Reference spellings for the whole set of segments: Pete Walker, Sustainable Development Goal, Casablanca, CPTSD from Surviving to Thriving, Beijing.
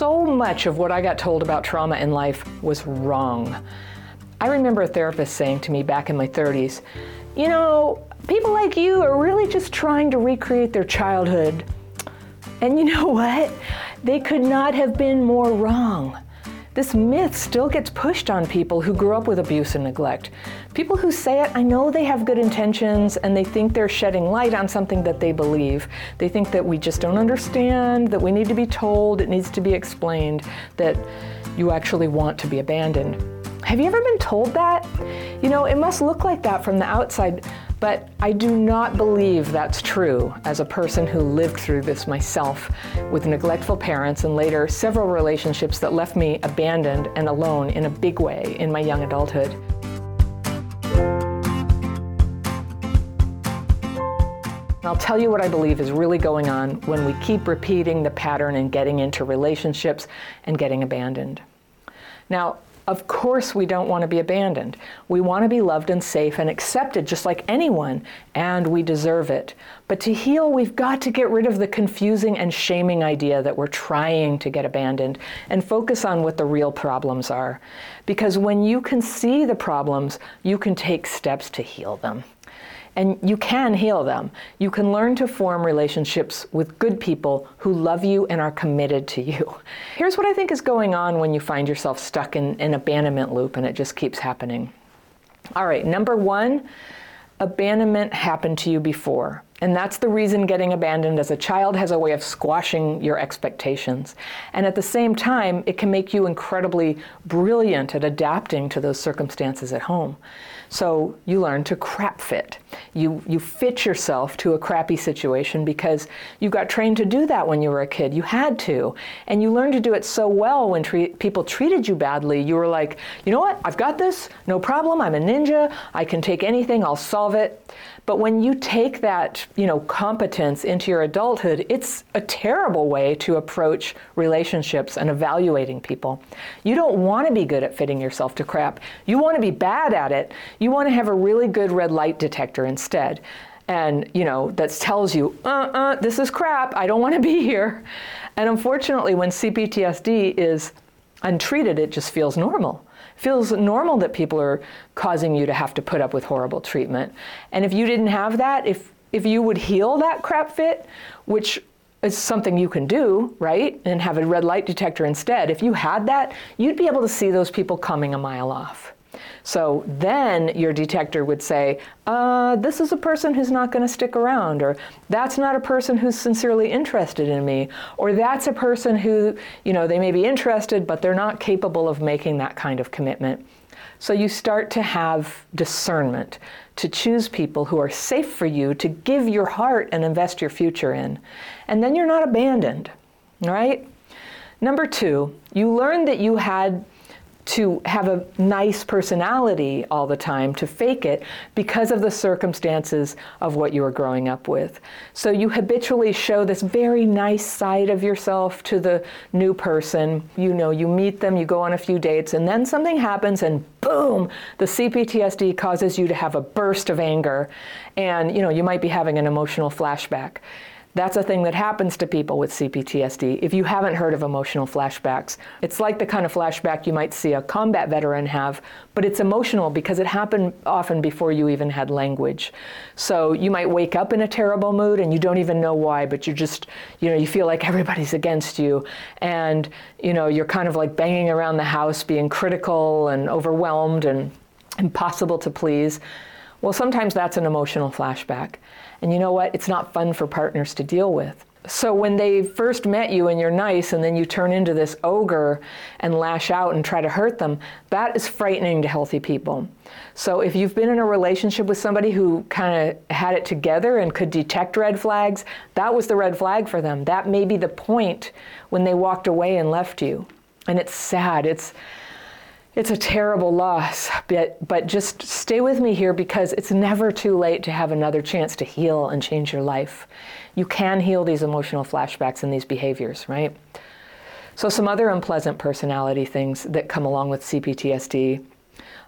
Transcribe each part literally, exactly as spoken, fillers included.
so much of what I got told about trauma in life was wrong. I remember a therapist saying to me back in my thirties, you know, people like you are really just trying to recreate their childhood. And you know what? They could not have been more wrong. This myth still gets pushed on people who grew up with abuse and neglect. People who say it, I know they have good intentions and they think they're shedding light on something that they believe. They think that we just don't understand, that we need to be told, it needs to be explained, that you actually want to be abandoned. Have you ever been told that? You know, it must look like that from the outside, but I do not believe that's true as a person who lived through this myself with neglectful parents and later several relationships that left me abandoned and alone in a big way in my young adulthood. I'll tell you what I believe is really going on when we keep repeating the pattern and getting into relationships and getting abandoned. Now, of course we don't want to be abandoned. We want to be loved and safe and accepted just like anyone, and we deserve it. But to heal, we've got to get rid of the confusing and shaming idea that we're trying to get abandoned and focus on what the real problems are. Because when you can see the problems, you can take steps to heal them. And you can heal them. You can learn to form relationships with good people who love you and are committed to you. Here's what I think is going on when you find yourself stuck in an abandonment loop and it just keeps happening. All right, number one, abandonment happened to you before. And that's the reason getting abandoned as a child has a way of squashing your expectations. And at the same time, it can make you incredibly brilliant at adapting to those circumstances at home. So you learn to crap fit. You, you fit yourself to a crappy situation because you got trained to do that when you were a kid. You had to. And you learned to do it so well when tre- people treated you badly. You were like, you know what? I've got this. No problem. I'm a ninja. I can take anything. I'll solve it. But when you take that, you know, competence into your adulthood, it's a terrible way to approach relationships and evaluating people. You don't want to be good at fitting yourself to crap. You want to be bad at it. You want to have a really good red light detector instead. And, you know, that tells you, uh-uh, this is crap. I don't want to be here. And unfortunately, when C P T S D is untreated, it just feels normal. Feels normal that people are causing you to have to put up with horrible treatment. And if you didn't have that, if if you would heal that crap fit, which is something you can do, right, and have a red light detector instead, if you had that, you'd be able to see those people coming a mile off. So then your detector would say, uh, this is a person who's not going to stick around, or that's not a person who's sincerely interested in me, or that's a person who, you know, they may be interested, but they're not capable of making that kind of commitment. So you start to have discernment, to choose people who are safe for you, to give your heart and invest your future in. And then you're not abandoned, right? Number two, you learn that you had to have a nice personality all the time, to fake it because of the circumstances of what you were growing up with. So you habitually show this very nice side of yourself to the new person. You know, you meet them, you go on a few dates, and then something happens and boom, the C P T S D causes you to have a burst of anger. And, you know, you might be having an emotional flashback. That's a thing that happens to people with C P T S D. If you haven't heard of emotional flashbacks, it's like the kind of flashback you might see a combat veteran have, but it's emotional because it happened often before you even had language. So you might wake up in a terrible mood and you don't even know why, but you're just, you know, you feel like everybody's against you. And, you know, you're kind of like banging around the house, being critical and overwhelmed and impossible to please. Well, sometimes that's an emotional flashback. And you know what? It's not fun for partners to deal with. So when they first met you and you're nice and then you turn into this ogre and lash out and try to hurt them, that is frightening to healthy people. So if you've been in a relationship with somebody who kind of had it together and could detect red flags, that was the red flag for them. That may be the point when they walked away and left you. And it's sad. It's It's a terrible loss, but, but just stay with me here because it's never too late to have another chance to heal and change your life. You can heal these emotional flashbacks and these behaviors, right? So some other unpleasant personality things that come along with C P T S D,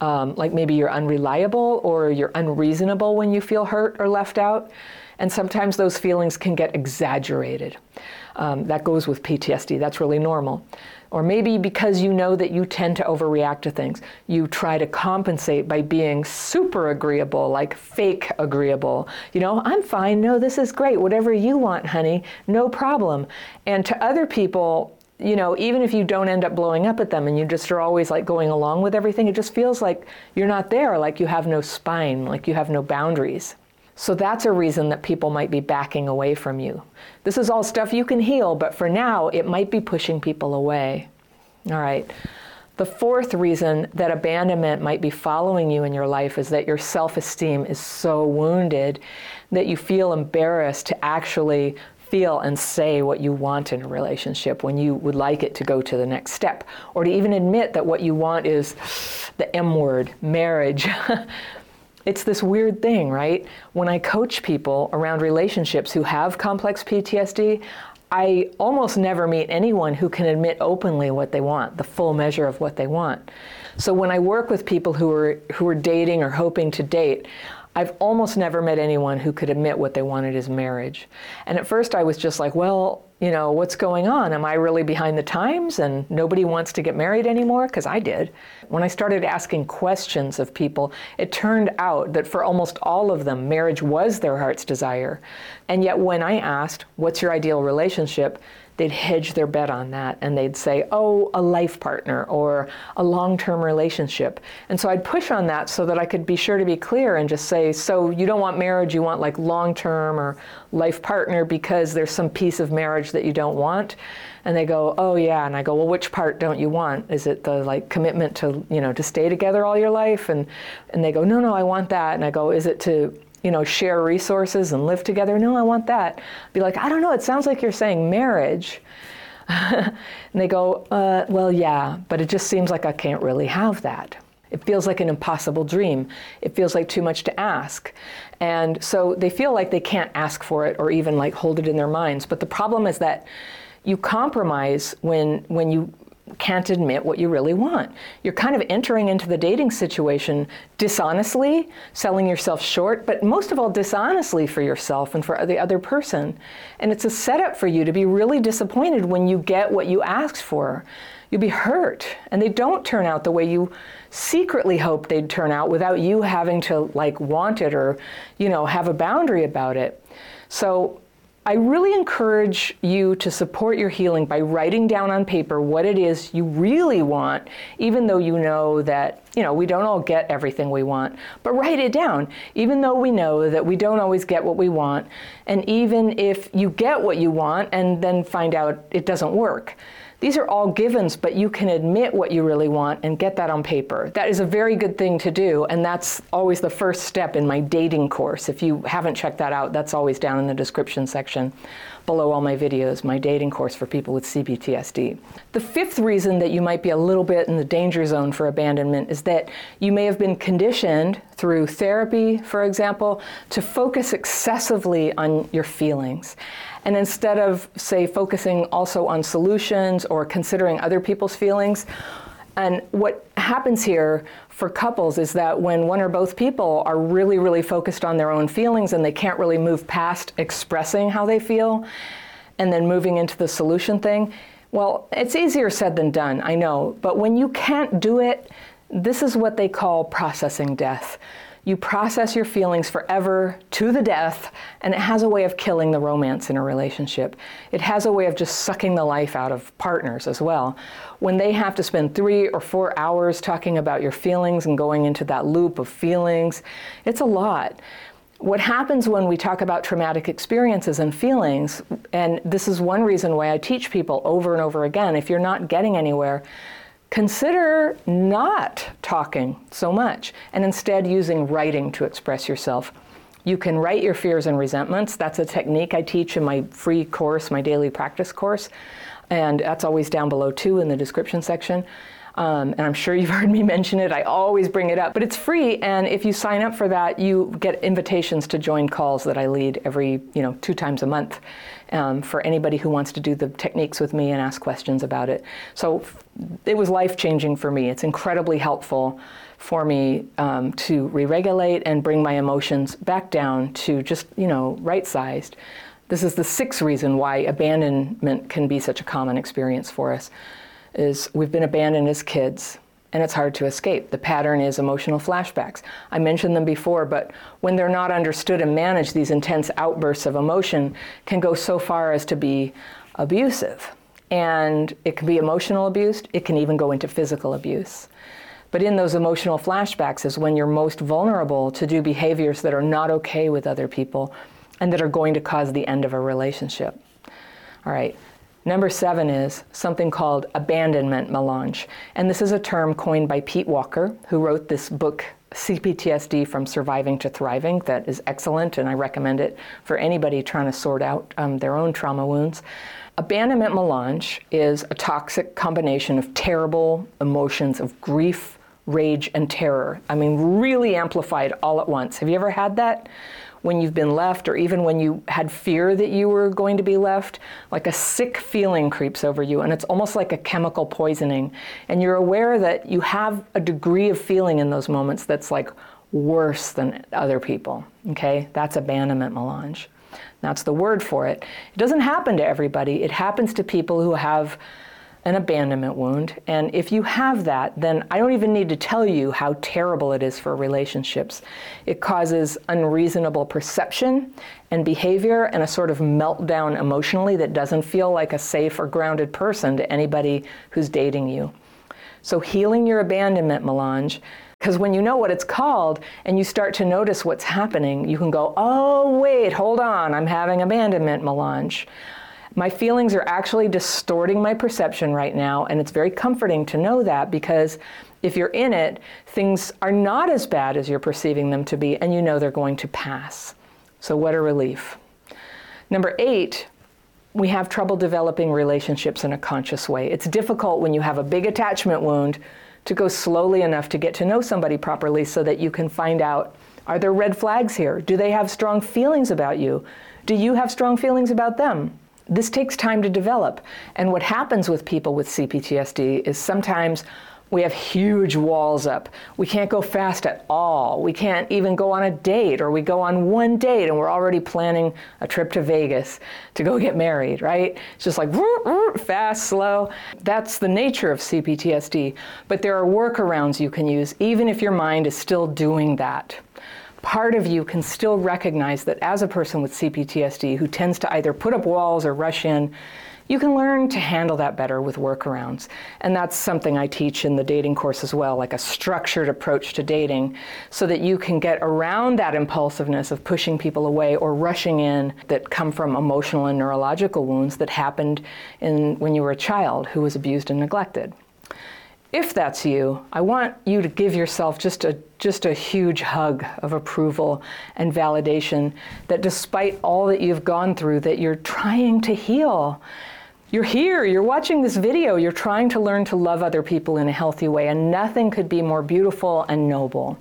um, like maybe you're unreliable or you're unreasonable when you feel hurt or left out. And sometimes those feelings can get exaggerated. Um, that goes with P T S D. That's really normal. Or maybe because you know that you tend to overreact to things, you try to compensate by being super agreeable, like fake agreeable. You know, I'm fine. No, this is great. Whatever you want, honey, no problem. And to other people, you know, even if you don't end up blowing up at them and you just are always like going along with everything, it just feels like you're not there, like you have no spine, like you have no boundaries. So that's a reason that people might be backing away from you. This is all stuff you can heal, but for now, it might be pushing people away. All right. The fourth reason that abandonment might be following you in your life is that your self-esteem is so wounded that you feel embarrassed to actually feel and say what you want in a relationship when you would like it to go to the next step, or to even admit that what you want is the M word, marriage. It's this weird thing, right? When I coach people around relationships who have complex P T S D, I almost never meet anyone who can admit openly what they want, the full measure of what they want. So when I work with people who are who are dating or hoping to date, I've almost never met anyone who could admit what they wanted is marriage. And at first I was just like, well, you know, what's going on? Am I really behind the times and nobody wants to get married anymore? Because I did. When I started asking questions of people, it turned out that for almost all of them, marriage was their heart's desire. And yet when I asked, what's your ideal relationship? They'd hedge their bet on that and they'd say, oh, a life partner or a long-term relationship. And so I'd push on that so that I could be sure to be clear and just say, so you don't want marriage, you want like long-term or life partner because there's some piece of marriage that you don't want. And they go, oh yeah. And I go, well, which part don't you want? Is it the like commitment to, you know, to stay together all your life? And, and they go, no, no, I want that. And I go, is it to, you know, share resources and live together? No, I want that. Be like, I don't know, it sounds like you're saying marriage. And they go, uh, well, yeah, but it just seems like I can't really have that. It feels like an impossible dream. It feels like too much to ask. And so they feel like they can't ask for it or even like hold it in their minds. But the problem is that you compromise when when you can't admit what you really want. You're kind of entering into the dating situation dishonestly, selling yourself short, but most of all dishonestly for yourself and for the other person. And it's a setup for you to be really disappointed when you get what you asked for. You'll be hurt, and they don't turn out the way you secretly hoped they'd turn out without you having to like want it or, you know, have a boundary about it. So I really encourage you to support your healing by writing down on paper what it is you really want, even though you know that, you know, we don't all get everything we want, but write it down, even though we know that we don't always get what we want, and even if you get what you want and then find out it doesn't work. These are all givens, but you can admit what you really want and get that on paper. That is a very good thing to do, and that's always the first step in my dating course. If you haven't checked that out, that's always down in the description section below all my videos, my dating course for people with C P T S D. The fifth reason that you might be a little bit in the danger zone for abandonment is that you may have been conditioned through therapy, for example, to focus excessively on your feelings. And instead of, say, focusing also on solutions or considering other people's feelings. And what happens here for couples is that when one or both people are really, really focused on their own feelings and they can't really move past expressing how they feel and then moving into the solution thing, well, it's easier said than done, I know. But when you can't do it, this is what they call processing death. You process your feelings forever to the death, and it has a way of killing the romance in a relationship. It has a way of just sucking the life out of partners as well. When they have to spend three or four hours talking about your feelings and going into that loop of feelings, it's a lot. What happens when we talk about traumatic experiences and feelings, and this is one reason why I teach people over and over again, if you're not getting anywhere, consider not talking so much and instead using writing to express yourself. You can write your fears and resentments. That's a technique I teach in my free course, my daily practice course. And that's always down below too in the description section. Um, and I'm sure you've heard me mention it. I always bring it up, but it's free. And if you sign up for that, you get invitations to join calls that I lead every, you know, two times a month um, for anybody who wants to do the techniques with me and ask questions about it. So it was life-changing for me. It's incredibly helpful for me um, to re-regulate and bring my emotions back down to just, you know, right-sized. This is the sixth reason why abandonment can be such a common experience for us, is we've been abandoned as kids, and it's hard to escape. The pattern is emotional flashbacks. I mentioned them before, but when they're not understood and managed, these intense outbursts of emotion can go so far as to be abusive. And it can be emotional abuse. It can even go into physical abuse. But in those emotional flashbacks is when you're most vulnerable to do behaviors that are not okay with other people and that are going to cause the end of a relationship. All right. Number seven is something called abandonment melange. And this is a term coined by Pete Walker, who wrote this book, C P T S D from Surviving to Thriving, that is excellent, and I recommend it for anybody trying to sort out um, their own trauma wounds. Abandonment melange is a toxic combination of terrible emotions of grief, rage, and terror. I mean, really amplified all at once. Have you ever had that? When you've been left, or even when you had fear that you were going to be left, like a sick feeling creeps over you, and it's almost like a chemical poisoning. And you're aware that you have a degree of feeling in those moments that's like worse than other people, okay? That's abandonment melange. That's the word for it. It doesn't happen to everybody. It happens to people who have an abandonment wound. And if you have that, then I don't even need to tell you how terrible it is for relationships. It causes unreasonable perception and behavior and a sort of meltdown emotionally that doesn't feel like a safe or grounded person to anybody who's dating you. So healing your abandonment melange, because when you know what it's called and you start to notice what's happening, you can go, oh, wait, hold on, I'm having abandonment melange. My feelings are actually distorting my perception right now, and it's very comforting to know that, because if you're in it, things are not as bad as you're perceiving them to be, and you know they're going to pass. So what a relief. Number eight, we have trouble developing relationships in a conscious way. It's difficult when you have a big attachment wound to go slowly enough to get to know somebody properly so that you can find out, are there red flags here? Do they have strong feelings about you? Do you have strong feelings about them? This takes time to develop. And what happens with people with C P T S D is sometimes we have huge walls up. We can't go fast at all. We can't even go on a date, or we go on one date and we're already planning a trip to Vegas to go get married, right? It's just like whoop, whoop, fast, slow. That's the nature of C P T S D. But there are workarounds you can use, even if your mind is still doing that. Part of you can still recognize that as a person with C P T S D who tends to either put up walls or rush in, you can learn to handle that better with workarounds. And that's something I teach in the dating course as well, like a structured approach to dating so that you can get around that impulsiveness of pushing people away or rushing in that come from emotional and neurological wounds that happened in when you were a child who was abused and neglected. If that's you, I want you to give yourself just a just a huge hug of approval and validation that despite all that you've gone through, that you're trying to heal. You're here, you're watching this video, you're trying to learn to love other people in a healthy way, and nothing could be more beautiful and noble.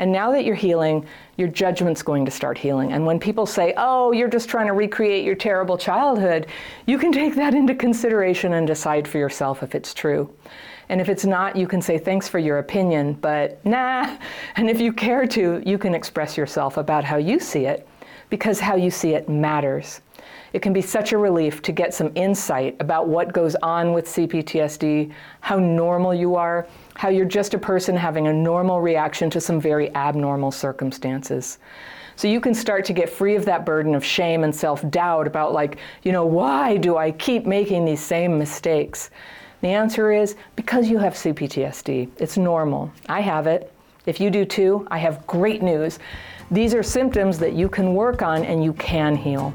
And now that you're healing, your judgment's going to start healing. And when people say, oh, you're just trying to recreate your terrible childhood, you can take that into consideration and decide for yourself if it's true. And if it's not, you can say, thanks for your opinion, but nah. And if you care to, you can express yourself about how you see it, because how you see it matters. It can be such a relief to get some insight about what goes on with C P T S D, how normal you are, how you're just a person having a normal reaction to some very abnormal circumstances. So you can start to get free of that burden of shame and self-doubt about, like, you know, why do I keep making these same mistakes? The answer is because you have C P T S D. It's normal. I have it. If you do too, I have great news. These are symptoms that you can work on and you can heal.